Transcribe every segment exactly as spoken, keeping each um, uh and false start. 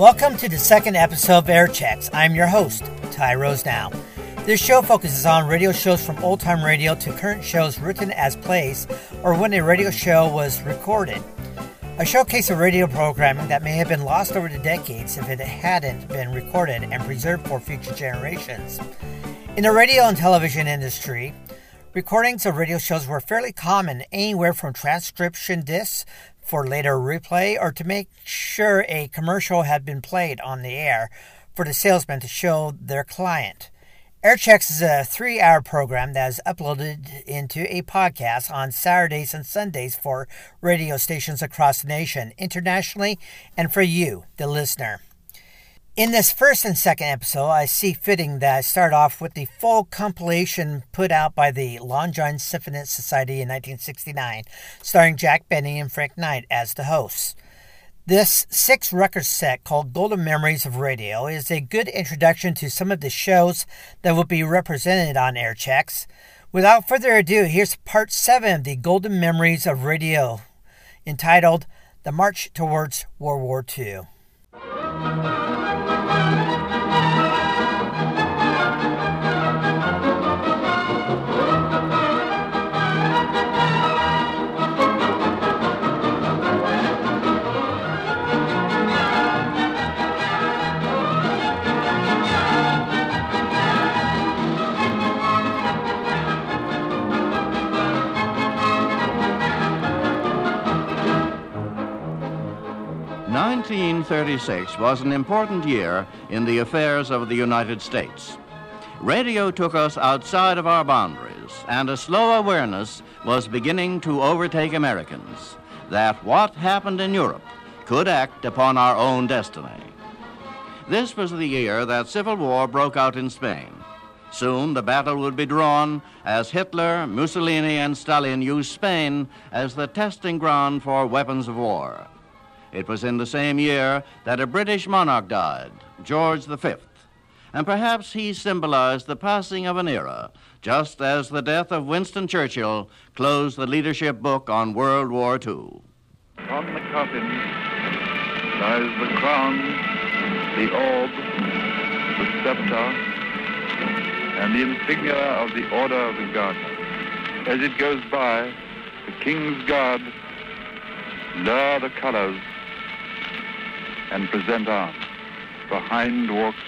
Welcome to the second episode of AirChecks. I'm your host, Ty Rosenow. This show focuses on radio shows from old-time radio to current shows written as plays or when a radio show was recorded. A showcase of radio programming that may have been lost over the decades if it hadn't been recorded and preserved for future generations. In the radio and television industry, recordings of radio shows were fairly common, anywhere from transcription discs for later replay or to make sure a commercial had been played on the air for the salesman to show their client. AirChecks is a three-hour program that is uploaded into a podcast on Saturdays and Sundays for radio stations across the nation, internationally, and for you, the listener. In this first and second episode, I see fitting that I start off with the full compilation put out by the Longines Symphonic Society in nineteen sixty-nine, starring Jack Benny and Frank Knight as the hosts. This six-record set called Golden Memories of Radio is a good introduction to some of the shows that will be represented on AirChecks. Without further ado, here's part seven of the Golden Memories of Radio, entitled The March Towards World War Two. nineteen thirty-six was an important year in the affairs of the United States. Radio took us outside of our boundaries, and a slow awareness was beginning to overtake Americans that what happened in Europe could act upon our own destiny. This was the year that civil war broke out in Spain. Soon the battle would be drawn as Hitler, Mussolini, and Stalin used Spain as the testing ground for weapons of war. It was in the same year that a British monarch died, George the Fifth, and perhaps he symbolized the passing of an era, just as the death of Winston Churchill closed the leadership book on World War Two. On the coffin lies the crown, the orb, the scepter, and the insignia of the Order of the Garter. As it goes by, the King's Guard lower the colors and present arms. Behind walks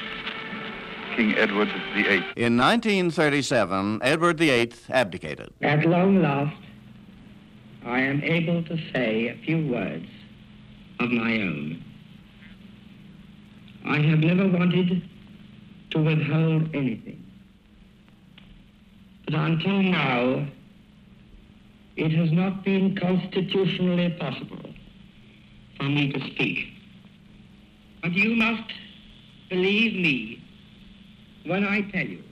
King Edward the Eighth. In nineteen thirty-seven, Edward the Eighth abdicated. At long last, I am able to say a few words of my own. I have never wanted to withhold anything. But until now, it has not been constitutionally possible for me to speak. But you must believe me when I tell you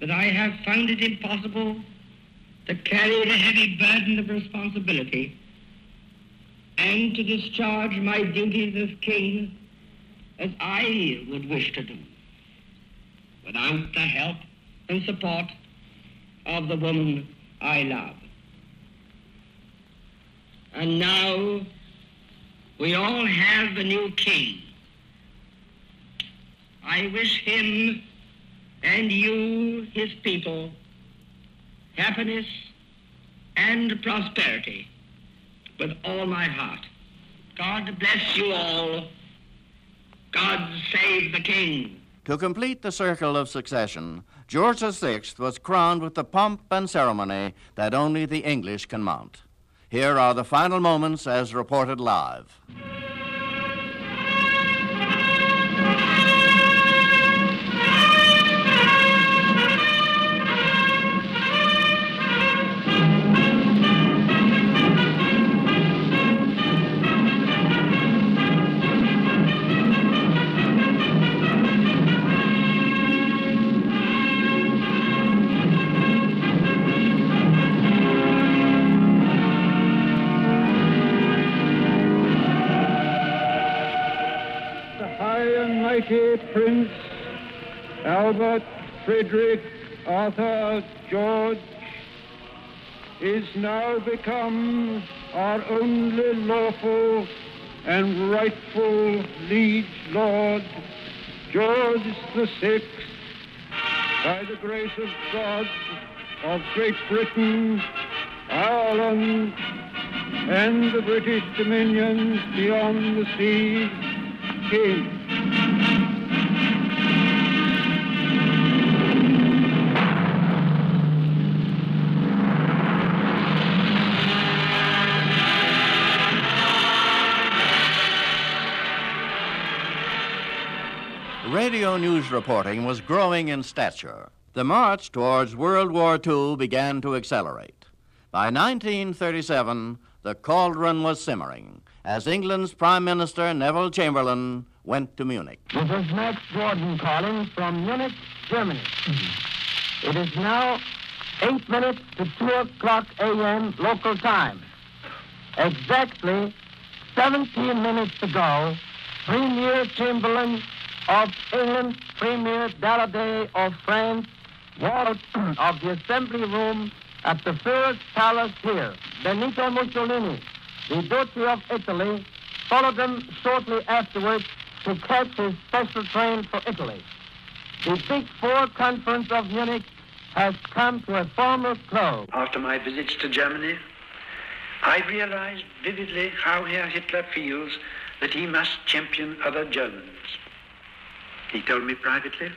that I have found it impossible to carry the heavy burden of responsibility and to discharge my duties as king as I would wish to do without the help and support of the woman I love. And now we all have a new king. I wish him and you, his people, happiness and prosperity with all my heart. God bless you all. God save the king. To complete the circle of succession, George the Sixth was crowned with the pomp and ceremony that only the English can mount. Here are the final moments as reported live. Prince Albert Frederick Arthur George is now become our only lawful and rightful liege lord, George the Sixth, by the grace of God, of Great Britain, Ireland, and the British dominions beyond the sea, King. Radio news reporting was growing in stature. The march towards World War Two began to accelerate. By nineteen thirty-seven, the cauldron was simmering as England's Prime Minister, Neville Chamberlain, went to Munich. This is Max Gordon calling from Munich, Germany. Mm-hmm. It is now eight minutes to two o'clock a m local time. Exactly seventeen minutes ago, Premier Chamberlain of England, Premier Daladier of France, walked of the assembly room at the first palace here. Benito Mussolini, the Duce of Italy, followed him shortly afterwards to catch his special train for Italy. The Big Four Conference of Munich has come to a formal close. After my visits to Germany, I realized vividly how Herr Hitler feels that he must champion other Germans. He told me privately,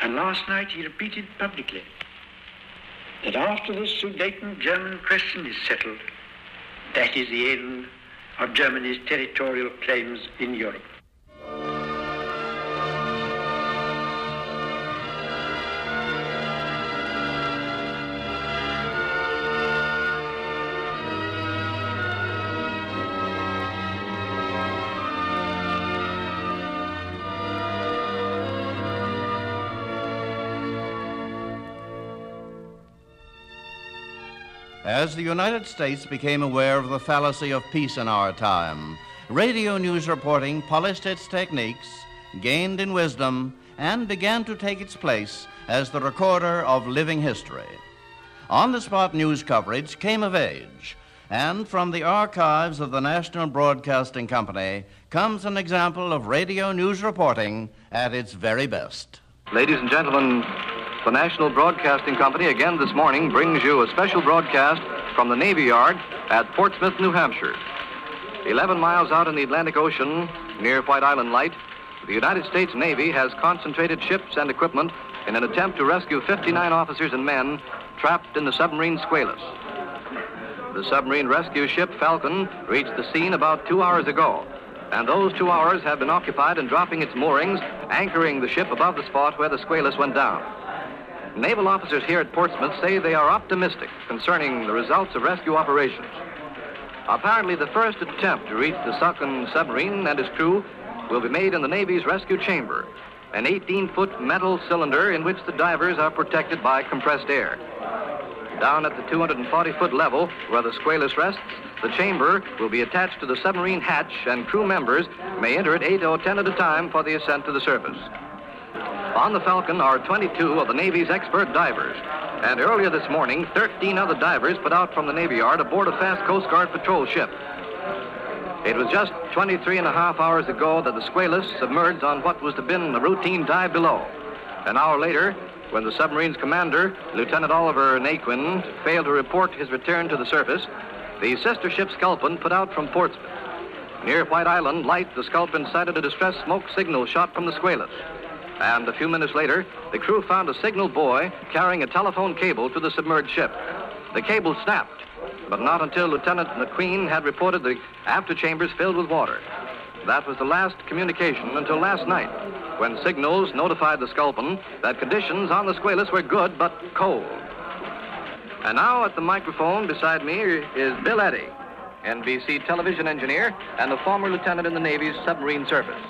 and last night he repeated publicly, that after this Sudeten-German question is settled, that is the end of Germany's territorial claims in Europe. As the United States became aware of the fallacy of peace in our time, radio news reporting polished its techniques, gained in wisdom, and began to take its place as the recorder of living history. On-the-spot news coverage came of age, and from the archives of the National Broadcasting Company comes an example of radio news reporting at its very best. Ladies and gentlemen, the National Broadcasting Company again this morning brings you a special broadcast from the Navy Yard at Portsmouth, New Hampshire. Eleven miles out in the Atlantic Ocean, near White Island Light, the United States Navy has concentrated ships and equipment in an attempt to rescue fifty-nine officers and men trapped in the submarine Squalus. The submarine rescue ship Falcon reached the scene about two hours ago, and those two hours have been occupied in dropping its moorings, anchoring the ship above the spot where the Squalus went down. Naval officers here at Portsmouth say they are optimistic concerning the results of rescue operations. Apparently, the first attempt to reach the sunken submarine and its crew will be made in the Navy's rescue chamber, an eighteen-foot metal cylinder in which the divers are protected by compressed air. Down at the two hundred forty-foot level where the Squalus rests, the chamber will be attached to the submarine hatch, and crew members may enter it eight or ten at a time for the ascent to the surface. On the Falcon are twenty-two of the Navy's expert divers, and earlier this morning, thirteen other divers put out from the Navy Yard aboard a fast Coast Guard patrol ship. It was just twenty-three and a half hours ago that the Squalus submerged on what was to have been a routine dive below. An hour later, when the submarine's commander, Lieutenant Oliver Naquin, failed to report his return to the surface, the sister ship Sculpin put out from Portsmouth. Near White Island Light, the Sculpin sighted a distress smoke signal shot from the Squalus. And a few minutes later, the crew found a signal buoy carrying a telephone cable to the submerged ship. The cable snapped, but not until Lieutenant McQueen had reported the afterchambers filled with water. That was the last communication until last night, when signals notified the Sculpin that conditions on the Squalus were good but cold. And now at the microphone beside me is Bill Eddy, N B C television engineer and a former lieutenant in the Navy's submarine service.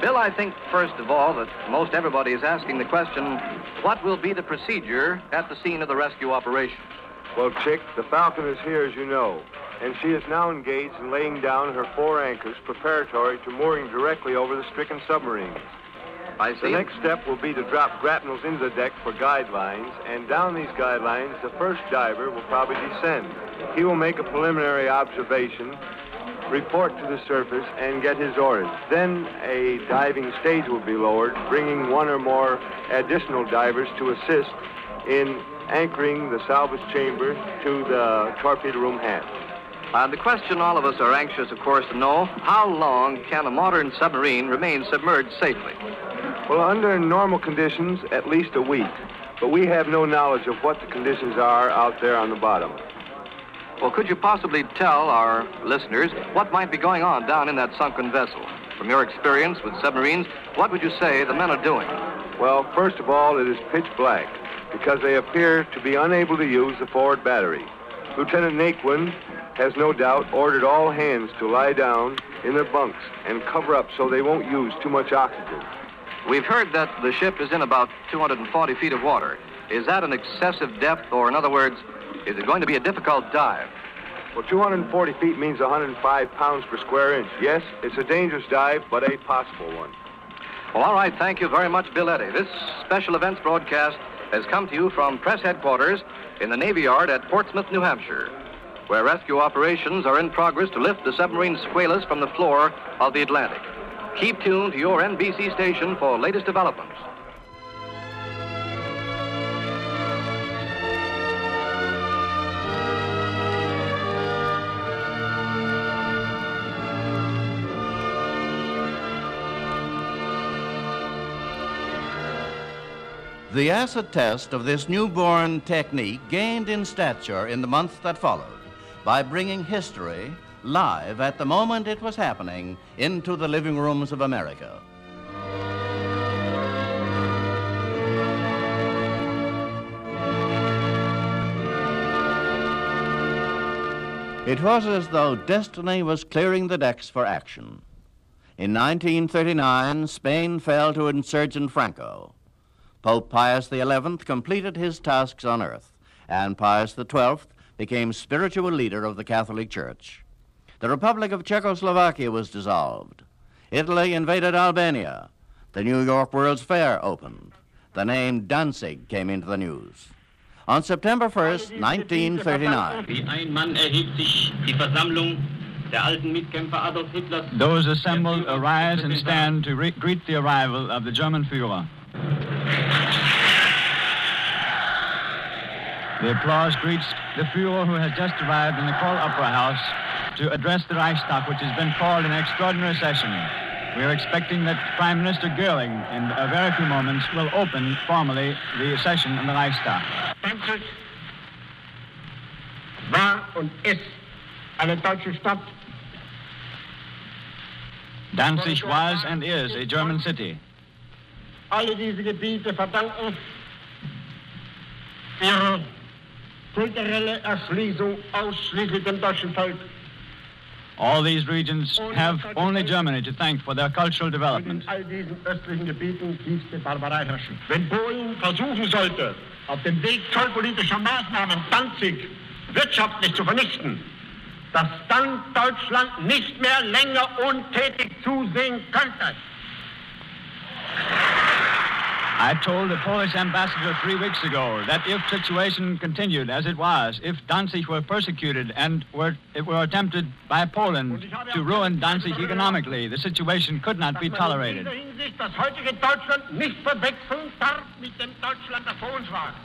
Bill, I think, first of all, that most everybody is asking the question, what will be the procedure at the scene of the rescue operation? Well, Chick, the Falcon is here, as you know, and she is now engaged in laying down her four anchors preparatory to mooring directly over the stricken submarines. I see. The next step will be to drop grapnels into the deck for guidelines, and down these guidelines, the first diver will probably descend. He will make a preliminary observation, report to the surface, and get his orders. Then a diving stage will be lowered, bringing one or more additional divers to assist in anchoring the salvage chamber to the torpedo room hatch. Uh, the question all of us are anxious, of course, to know, how long can a modern submarine remain submerged safely? Well, under normal conditions, at least a week. But we have no knowledge of what the conditions are out there on the bottom. Well, could you possibly tell our listeners what might be going on down in that sunken vessel? From your experience with submarines, what would you say the men are doing? Well, first of all, it is pitch black because they appear to be unable to use the forward battery. Lieutenant Naquin has no doubt ordered all hands to lie down in their bunks and cover up so they won't use too much oxygen. We've heard that the ship is in about two hundred forty feet of water. Is that an excessive depth, or in other words, is it going to be a difficult dive? Well, two hundred forty feet means one hundred five pounds per square inch. Yes, it's a dangerous dive, but a possible one. Well, all right, thank you very much, Bill Eddy. This special events broadcast has come to you from press headquarters in the Navy Yard at Portsmouth, New Hampshire, where rescue operations are in progress to lift the submarine Squalus from the floor of the Atlantic. Keep tuned to your N B C station for latest developments. The acid test of this newborn technique gained in stature in the months that followed by bringing history, live at the moment it was happening, into the living rooms of America. It was as though destiny was clearing the decks for action. In nineteen thirty-nine, Spain fell to insurgent Franco. Pope Pius the eleventh completed his tasks on earth, and Pius the twelfth became spiritual leader of the Catholic Church. The Republic of Czechoslovakia was dissolved. Italy invaded Albania. The New York World's Fair opened. The name Danzig came into the news. On September first, nineteen thirty-nine... Wie ein Mann erhebt sich die Versammlung der alten Mitkämpfer Adolf Hitlers. Those assembled arise and stand to re- greet the arrival of the German Führer. The applause greets the Führer, who has just arrived in the Call Opera House to address the Reichstag, which has been called an extraordinary session. We are expecting that Prime Minister Goering, in a very few moments, will open formally the session in the Reichstag. Danzig war und ist eine deutsche Stadt. Danzig was and is a German city. Alle diese Gebiete verdanken ihre kulturelle Erschließung ausschließlich dem deutschen Volk. All these regions have only Germany to thank for their cultural development. All diesen östlichen Gebieten tiefste Barbarei herrschen. Wenn Polen versuchen sollte, auf dem Weg zollpolitischer Maßnahmen Danzig wirtschaftlich zu vernichten, dass dann Deutschland nicht mehr länger untätig zusehen könnte. I told the Polish ambassador three weeks ago that if the situation continued as it was, if Danzig were persecuted and were, it were attempted by Poland to ruin Danzig economically, the situation could not be tolerated.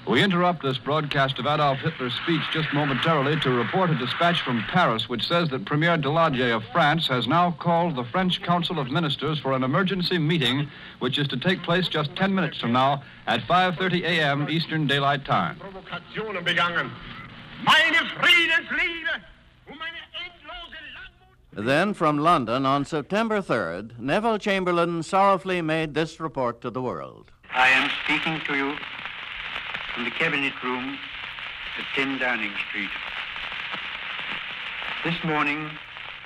We interrupt this broadcast of Adolf Hitler's speech just momentarily to report a dispatch from Paris which says that Premier Daladier of France has now called the French Council of Ministers for an emergency meeting which is to take place just ten minutes from now at five thirty a.m. Eastern Daylight Time. Then from London on September third, Neville Chamberlain sorrowfully made this report to the world. I am speaking to you from the Cabinet Room at ten Downing Street. This morning,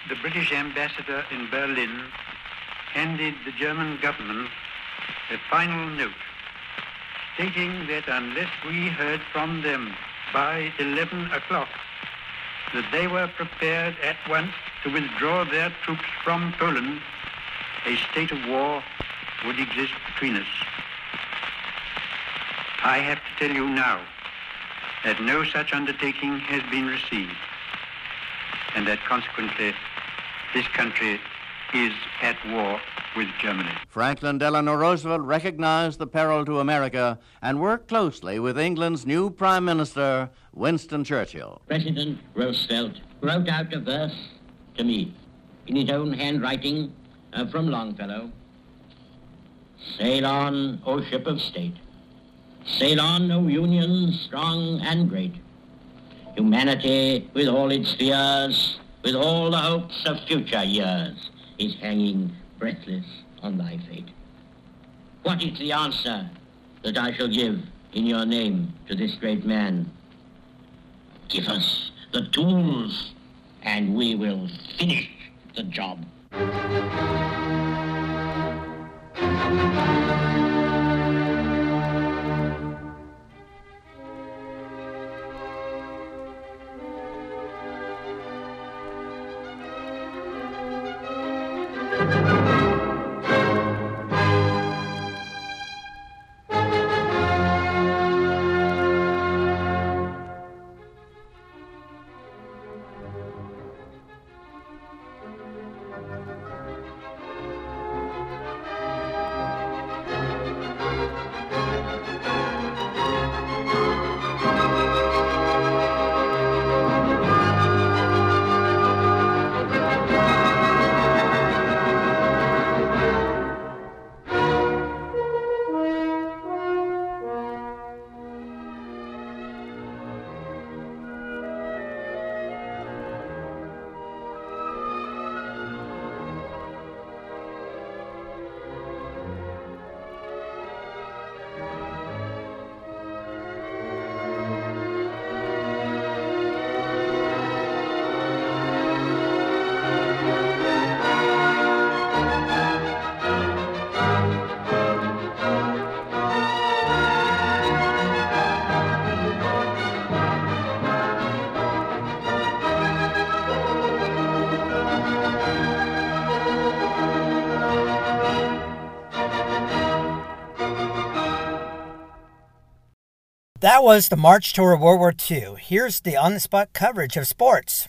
the British ambassador in Berlin handed the German government a final note, stating that unless we heard from them by eleven o'clock, that they were prepared at once to withdraw their troops from Poland, a state of war would exist between us. I have to tell you now that no such undertaking has been received, and that consequently This country is at war with Germany. Franklin Delano Roosevelt recognized the peril to America and worked closely with England's new Prime Minister, Winston Churchill. President Roosevelt wrote out a verse to me in his own handwriting uh, from Longfellow. Sail on, O ship of state. Sail on, O Union strong and great. Humanity, with all its fears, with all the hopes of future years, is hanging breathless on thy fate. What is the answer that I shall give in your name to this great man? Give us the tools, and we will finish the job. That was the March Tour of World War Two. Here's the on-the-spot coverage of sports.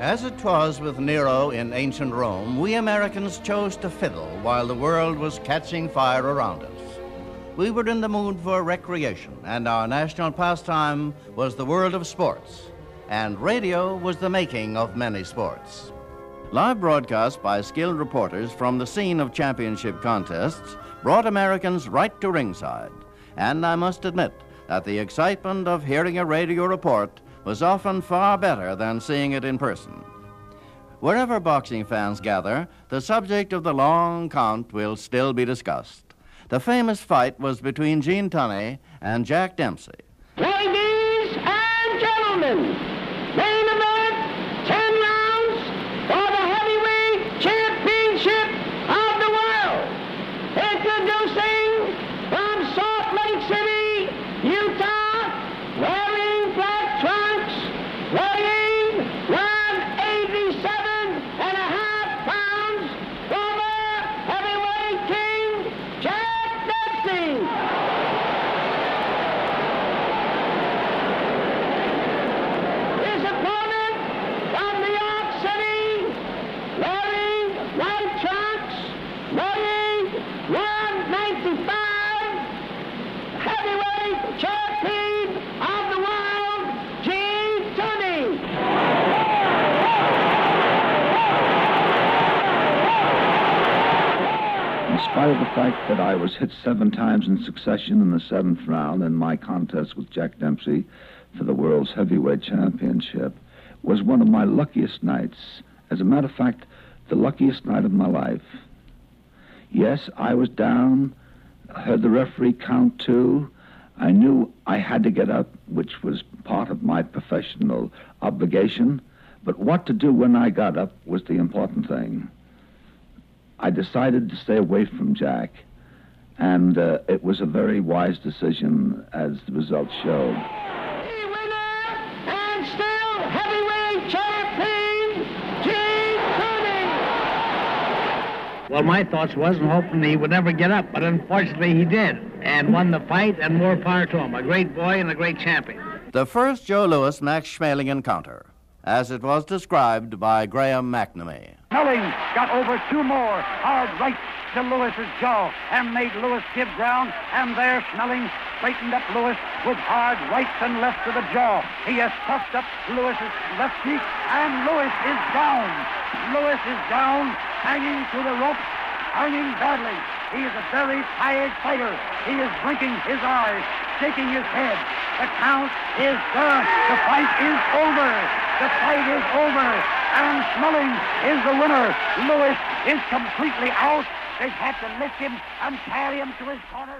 As it was with Nero in ancient Rome, we Americans chose to fiddle while the world was catching fire around us. We were in the mood for recreation, and our national pastime was the world of sports, and radio was the making of many sports. Live broadcasts by skilled reporters from the scene of championship contests brought Americans right to ringside, and I must admit that the excitement of hearing a radio report was often far better than seeing it in person. Wherever boxing fans gather, the subject of the long count will still be discussed. The famous fight was between Gene Tunney and Jack Dempsey. Ladies and gentlemen, main event, ten rounds for the heavyweight championship of the world. Introducing from Salt Lake City, Utah, wearing black trunks, weighing one hundred eighty-seven and a half pounds, former heavyweight king, Jack. Despite the fact that I was hit seven times in succession in the seventh round in my contest with Jack Dempsey for the world's heavyweight championship, was one of my luckiest nights. As a matter of fact, the luckiest night of my life. Yes, I was down, I heard the referee count two. I knew I had to get up, which was part of my professional obligation, but what to do when I got up was the important thing. I decided to stay away from Jack, and uh, it was a very wise decision, as the results showed. The winner and still heavyweight champion, Well, my thoughts wasn't hoping he would never get up, but unfortunately he did, and won the fight, and more power to him. A great boy and a great champion. The first Joe Louis Max Schmeling encounter, as it was described by Graham McNamee. Schmeling got over two more hard rights to Lewis's jaw and made Louis give ground, and there Schmeling straightened up Louis with hard rights and lefts to the jaw. He has puffed up Lewis's left cheek, and Louis is down. Louis is down, hanging to the rope, hanging badly. He is a very tired fighter. He is blinking his eyes, shaking his head. The count is done. The fight is over. The fight is over. And Schmeling is the winner. Louis is completely out. They've had to lift him and carry him to his corner.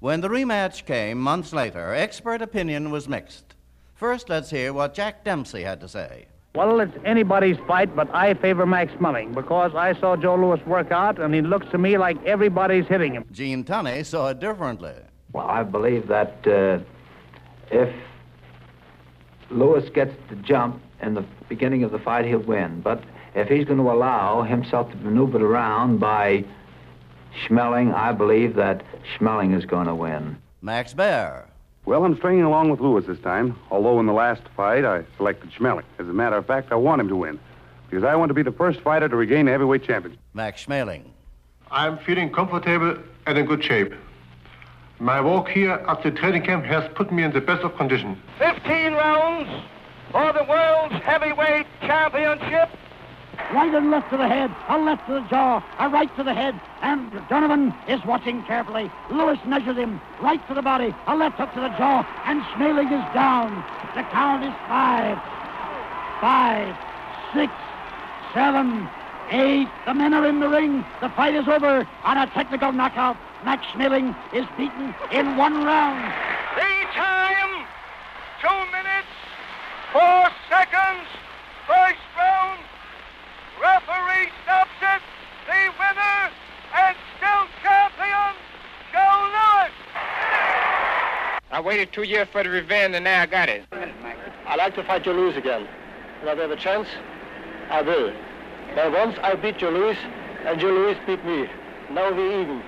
When the rematch came months later, expert opinion was mixed. First, let's hear what Jack Dempsey had to say. Well, it's anybody's fight, but I favor Max Schmeling because I saw Joe Louis work out, and he looks to me like everybody's hitting him. Gene Tunney saw it differently. Well, I believe that uh, if Louis gets the jump in the beginning of the fight, he'll win. But if he's going to allow himself to be maneuvered around by Schmeling, I believe that Schmeling is going to win. Max Baer. Well, I'm stringing along with Louis this time, although in the last fight I selected Schmeling. As a matter of fact, I want him to win, because I want to be the first fighter to regain the heavyweight championship. Max Schmeling. I'm feeling comfortable and in good shape. My walk here up to training camp has put me in the best of condition. Fifteen rounds for the world's heavyweight championship. Right and left to the head, a left to the jaw, a right to the head, and Donovan is watching carefully. Louis measures him, right to the body, a left hook to the jaw, and Schmeling is down. The count is five, five, six, seven, eight. The men are in the ring. The fight is over on a technical knockout. Max Schmeling is beaten in one round. The time, two minutes, four seconds, first round. Referee stops it. The winner and still champion, Joe Louis. I waited two years for the revenge, and now I got it. I like to fight Joe Louis again. If I have a chance, I will. But once I beat Joe Louis, and Joe Louis beat me. Now we're even.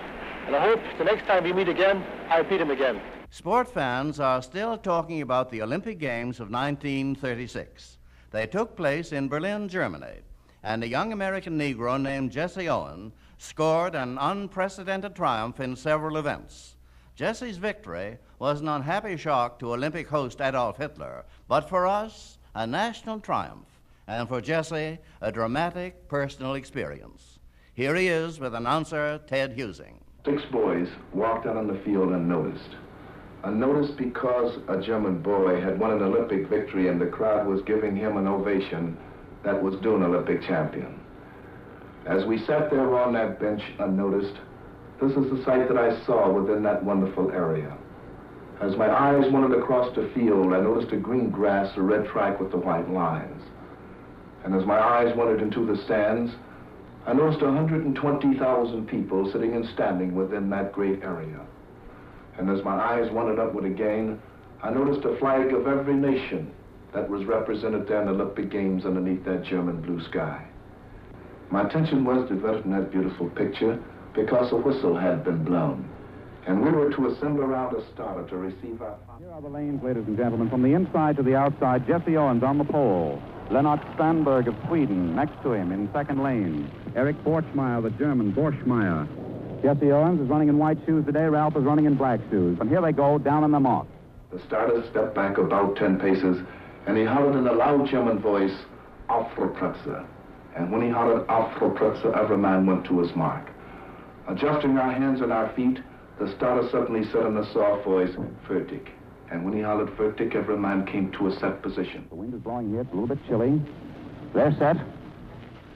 And I hope the next time we meet again, I'll beat him again. Sport fans are still talking about the Olympic Games of nineteen thirty-six. They took place in Berlin, Germany, and a young American Negro named Jesse Owens scored an unprecedented triumph in several events. Jesse's victory was an unhappy shock to Olympic host Adolf Hitler, but for us, a national triumph, and for Jesse, a dramatic personal experience. Here he is with announcer Ted Husing. Six boys walked out on the field unnoticed. Unnoticed because a German boy had won an Olympic victory and the crowd was giving him an ovation that was due an Olympic champion. As we sat there on that bench unnoticed, this is the sight that I saw within that wonderful area. As my eyes wandered across the field, I noticed a green grass, a red track with the white lines. And as my eyes wandered into the stands, I noticed one hundred twenty thousand people sitting and standing within that great area. And as my eyes wandered upward again, I noticed a flag of every nation that was represented there in the Olympic Games underneath that German blue sky. My attention was diverted from that beautiful picture because a whistle had been blown, and we were to assemble around a starter to receive our... Here are the lanes, ladies and gentlemen. From the inside to the outside, Jesse Owens on the pole. Lennart Sandberg of Sweden next to him in second lane. Eric Borschmeyer, the German, Borschmeyer. Jesse Owens is running in white shoes today. Ralph is running in black shoes. And here they go, down in the mark. The starter stepped back about ten paces, and he hollered in a loud German voice, Aufprotze. And when he hollered Aufprotze, every man went to his mark. Adjusting our hands and our feet, the starter suddenly said in a soft voice, Fertig. And when he hollered Fertig, every man came to a set position. The wind is blowing here, it's a little bit chilly. They're set.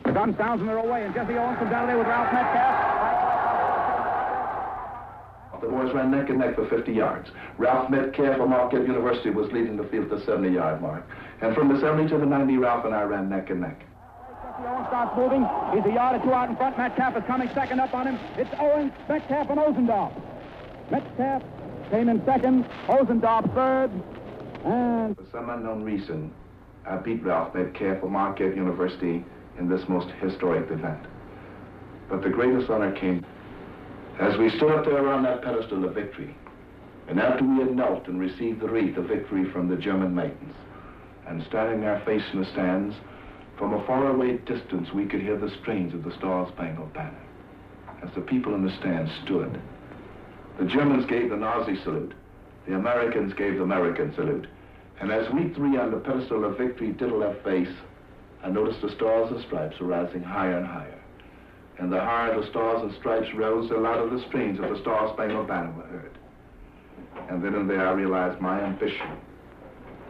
The gun sounds and they're away, and Jesse Owens from Daladier with Ralph Metcalf. The boys ran neck and neck for fifty yards. Ralph Metcalf from Marquette University was leading the field at the seventy-yard mark. And from the seventy to the ninety, Ralph and I ran neck and neck. Jesse Owens starts moving. He's a yard or two out in front. Metcalf is coming second up on him. It's Owens, Metcalf, and Ozendorf. Metcalf came in second, Ozendorf third, and... For some unknown reason, I beat Ralph Metcalf from Marquette University in this most historic event. But the greatest honor came as we stood up there around that pedestal of victory, and after we had knelt and received the wreath of victory from the German maidens, and standing our face in the stands, from a faraway distance we could hear the strains of the Star-Spangled Banner. As the people in the stands stood, the Germans gave the Nazi salute, the Americans gave the American salute, and as we three on the pedestal of victory diddled our face, I noticed the stars and stripes were rising higher and higher. And the higher the stars and stripes rose, the louder the strains of the Star-Spangled Banner were heard. And then and there I realized my ambition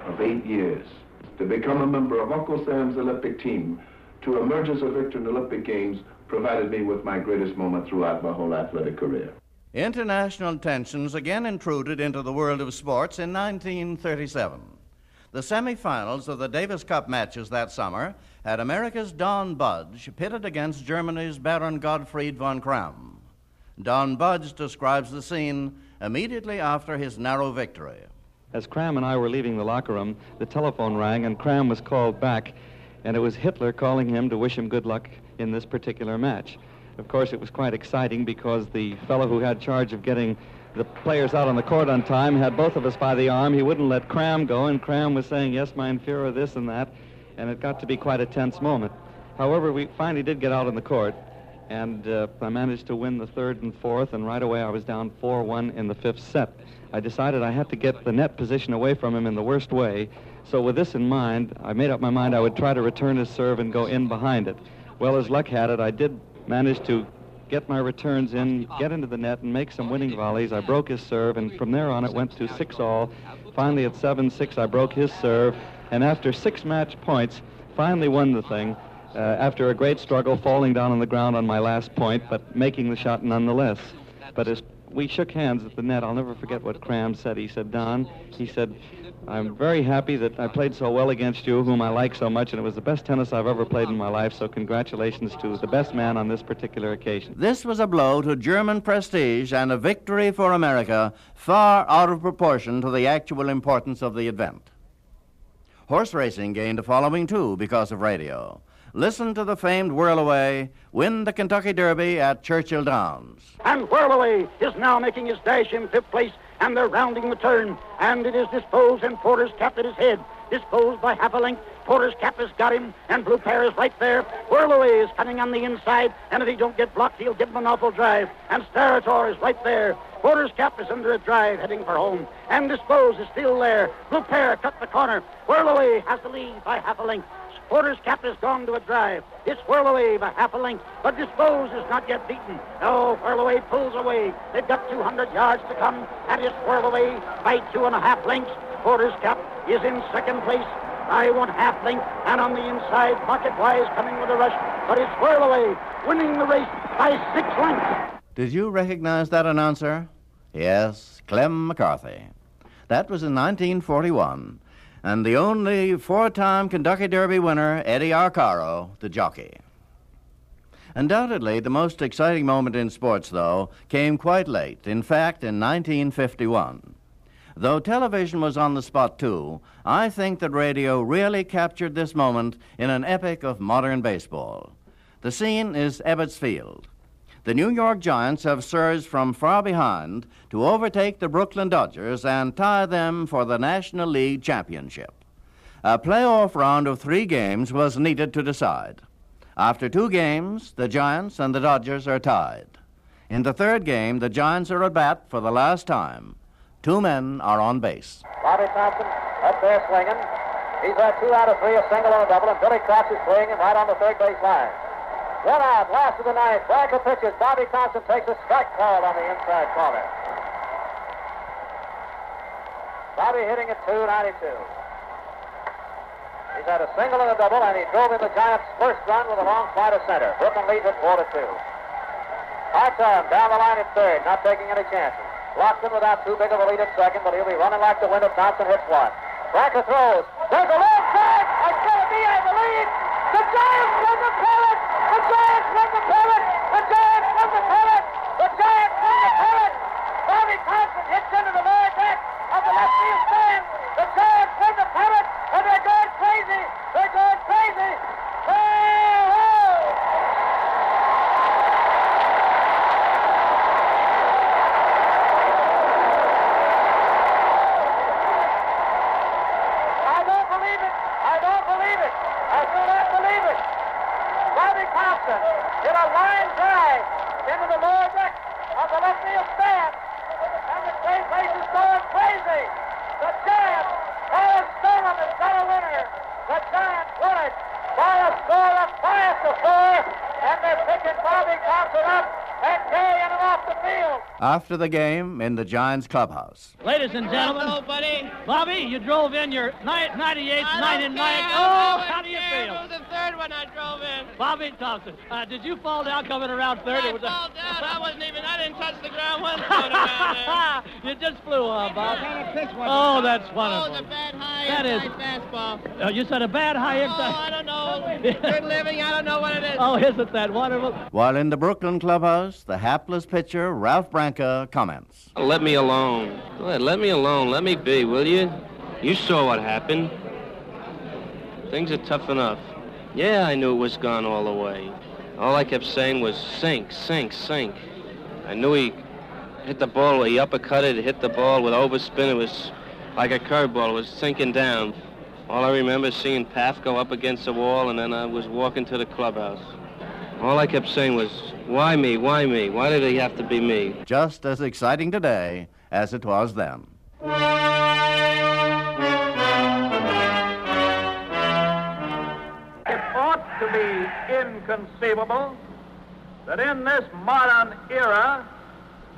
of eight years to become a member of Uncle Sam's Olympic team, to emerge as a victor in Olympic Games, provided me with my greatest moment throughout my whole athletic career. International tensions again intruded into the world of sports in nineteen thirty-seven. The semifinals of the Davis Cup matches that summer had America's Don Budge pitted against Germany's Baron Gottfried von Kramm. Don Budge describes the scene immediately after his narrow victory. As Kramm and I were leaving the locker room, the telephone rang and Kramm was called back, and it was Hitler calling him to wish him good luck in this particular match. Of course, it was quite exciting because the fellow who had charge of getting the players out on the court on time had both of us by the arm. He wouldn't let Kramm go, and Kramm was saying, yes, mein Führer, this and that, and it got to be quite a tense moment. However, we finally did get out on the court, and uh, I managed to win the third and fourth, and right away I was down four one in the fifth set. I decided I had to get the net position away from him in the worst way, so with this in mind, I made up my mind I would try to return his serve and go in behind it. Well, as luck had it, I did managed to get my returns in, get into the net, and make some winning volleys. I broke his serve, and from there on it went to six all. Finally at seven six, I broke his serve, and after six match points, finally won the thing, uh, after a great struggle, falling down on the ground on my last point, but making the shot nonetheless. But as we shook hands at the net, I'll never forget what Kramm said. He said, Don, he said, I'm very happy that I played so well against you, whom I like so much, and it was the best tennis I've ever played in my life, so congratulations to the best man on this particular occasion. This was a blow to German prestige and a victory for America far out of proportion to the actual importance of the event. Horse racing gained a following, too, because of radio. Listen to the famed Whirlaway win the Kentucky Derby at Churchill Downs. And Whirlaway is now making his dash in fifth place, and they're rounding the turn, and it is Dispose and Porter's Cap at his head. Dispose by half a length, Porter's Cap has got him, and Blue Pear is right there. Whirlaway is coming on the inside, and if he don't get blocked, he'll give him an awful drive. And Starator is right there. Porter's Cap is under a drive, heading for home. And Dispose is still there. Blue Pear cut the corner. Whirlaway has the lead by half a length. Porter's Cap has gone to a drive. It's Whirlaway by half a length, but Dispose is not yet beaten. No, Whirlaway pulls away. They've got two hundred yards to come, and it's Whirlaway by two and a half lengths. Porter's Cap is in second place by one half length, and on the inside, Market-Wise coming with a rush, but it's Whirlaway winning the race by six lengths. Did you recognize that announcer? Yes, Clem McCarthy. That was in nineteen forty-one. And the only four-time Kentucky Derby winner, Eddie Arcaro, the jockey. Undoubtedly, the most exciting moment in sports, though, came quite late, in fact, in nineteen fifty-one. Though television was on the spot, too, I think that radio really captured this moment in an epic of modern baseball. The scene is Ebbets Field. The New York Giants have surged from far behind to overtake the Brooklyn Dodgers and tie them for the National League championship. A playoff round of three games was needed to decide. After two games, the Giants and the Dodgers are tied. In the third game, the Giants are at bat for the last time. Two men are on base. Bobby Thompson up there swinging. He's got two out of three, a single and a double, and Billy Crouch is swinging right on the third base line. One out, last of the ninth, back to pitches. Bobby Thompson takes a strike call on the inside corner. Bobby hitting at two ninety-two. He's had a single and a double, and he drove in the Giants' first run with a long fly to center. Brooklyn leads at four to two. Hartung down the line at third, not taking any chances. Lockton without too big of a lead at second, but he'll be running like the wind if Thompson hits one. Back to throws. There's a left side. It's going to be, I believe. The Giants win the pennant. The Giants win the pennant. The Giants win the pennant. The Giants win the pennant. Bobby Thompson hits into the very back of the left field stand. The Giants win the pennant, and they're going crazy. They're going crazy. Oh! a line drive into the lower deck of the left field stand. And the train place is going crazy. The Giants call a Sterling and got a winner. The Giants win it by a score of five to four. And they're picking Bobby Thompson up and carrying him off the field. After the game in the Giants clubhouse. Ladies and gentlemen, hello, buddy. Bobby, you drove in your ninety-eighth, ninety-ninth. Oh, how do you feel? It was the third one I drove in. Bobby Thompson, uh, did you fall down coming around third? I was fell a... down. I wasn't even, I didn't touch the ground once going around there. You just flew on, Bob. Oh, that's wonderful. Oh, the bad high that inside is... fastball. Uh, you said a bad high oh, inside. Oh, I don't know. Good living, I don't know what it is. Oh, isn't that wonderful? While in the Brooklyn clubhouse, the hapless pitcher, Ralph Brandt, comments. Let me alone. Let me alone. Let me be, will you? You saw what happened. Things are tough enough. Yeah, I knew it was gone all the way. All I kept saying was sink, sink, sink. I knew he hit the ball. He uppercut it, hit the ball with overspin. It was like a curveball. It was sinking down. All I remember is seeing Paff go up against the wall, and then I was walking to the clubhouse. All I kept saying was, why me, why me? Why did he have to be me? Just as exciting today as it was then. It ought to be inconceivable that in this modern era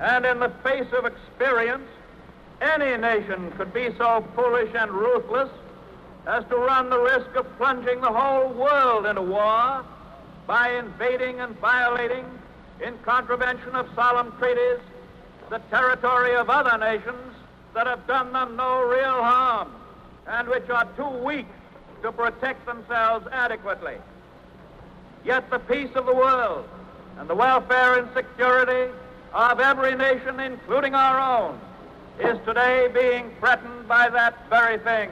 and in the face of experience, any nation could be so foolish and ruthless as to run the risk of plunging the whole world into war by invading and violating, in contravention of solemn treaties, the territory of other nations that have done them no real harm and which are too weak to protect themselves adequately. Yet the peace of the world and the welfare and security of every nation, including our own, is today being threatened by that very thing.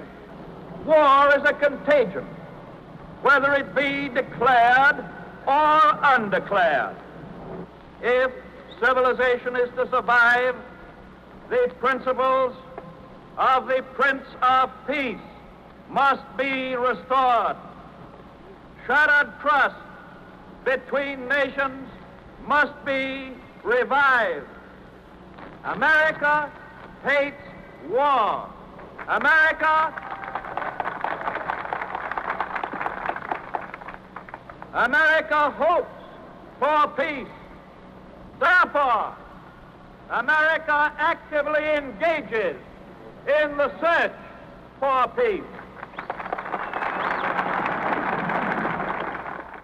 War is a contagion, whether it be declared or undeclared. If civilization is to survive, the principles of the Prince of Peace must be restored. Shattered trust between nations must be revived. America hates war. America... America hopes for peace. Therefore, America actively engages in the search for peace.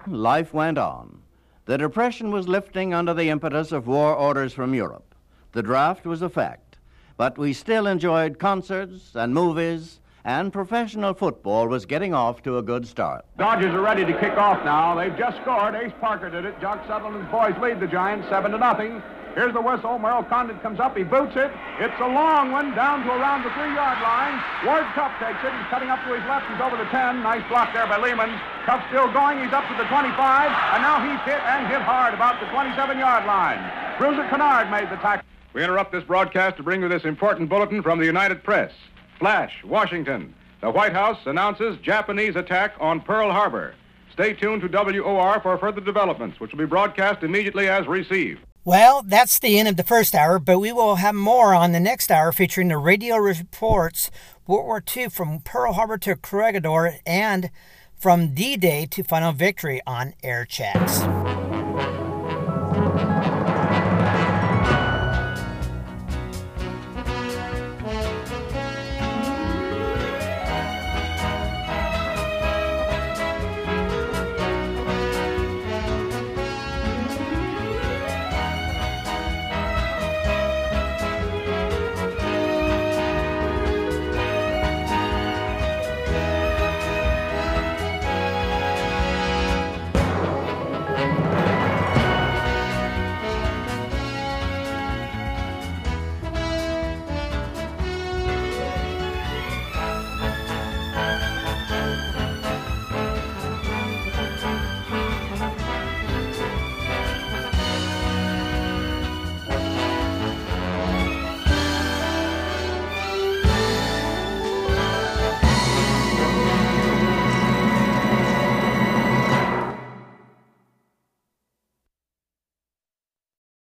Life went on. The Depression was lifting under the impetus of war orders from Europe. The draft was a fact, but we still enjoyed concerts and movies, and professional football was getting off to a good start. Dodgers are ready to kick off now. They've just scored. Ace Parker did it. Jock Sutherland's boys lead the Giants seven to nothing. Here's the whistle. Merle Condit comes up. He boots it. It's a long one down to around the three-yard line. Ward Cuff takes it. He's cutting up to his left. He's over the ten. Nice block there by Lehman. Cuff still going. He's up to the twenty-five. And now he's hit and hit hard about the twenty-seven-yard line. Bruiser Kennard made the tackle. We interrupt this broadcast to bring you this important bulletin from the United Press. Flash, Washington. The White House announces Japanese attack on Pearl Harbor. Stay tuned to W O R for further developments, which will be broadcast immediately as received. Well, that's the end of the first hour, but we will have more on the next hour featuring the radio reports, World War Two from Pearl Harbor to Corregidor, and from D-Day to Final Victory on AirChecks.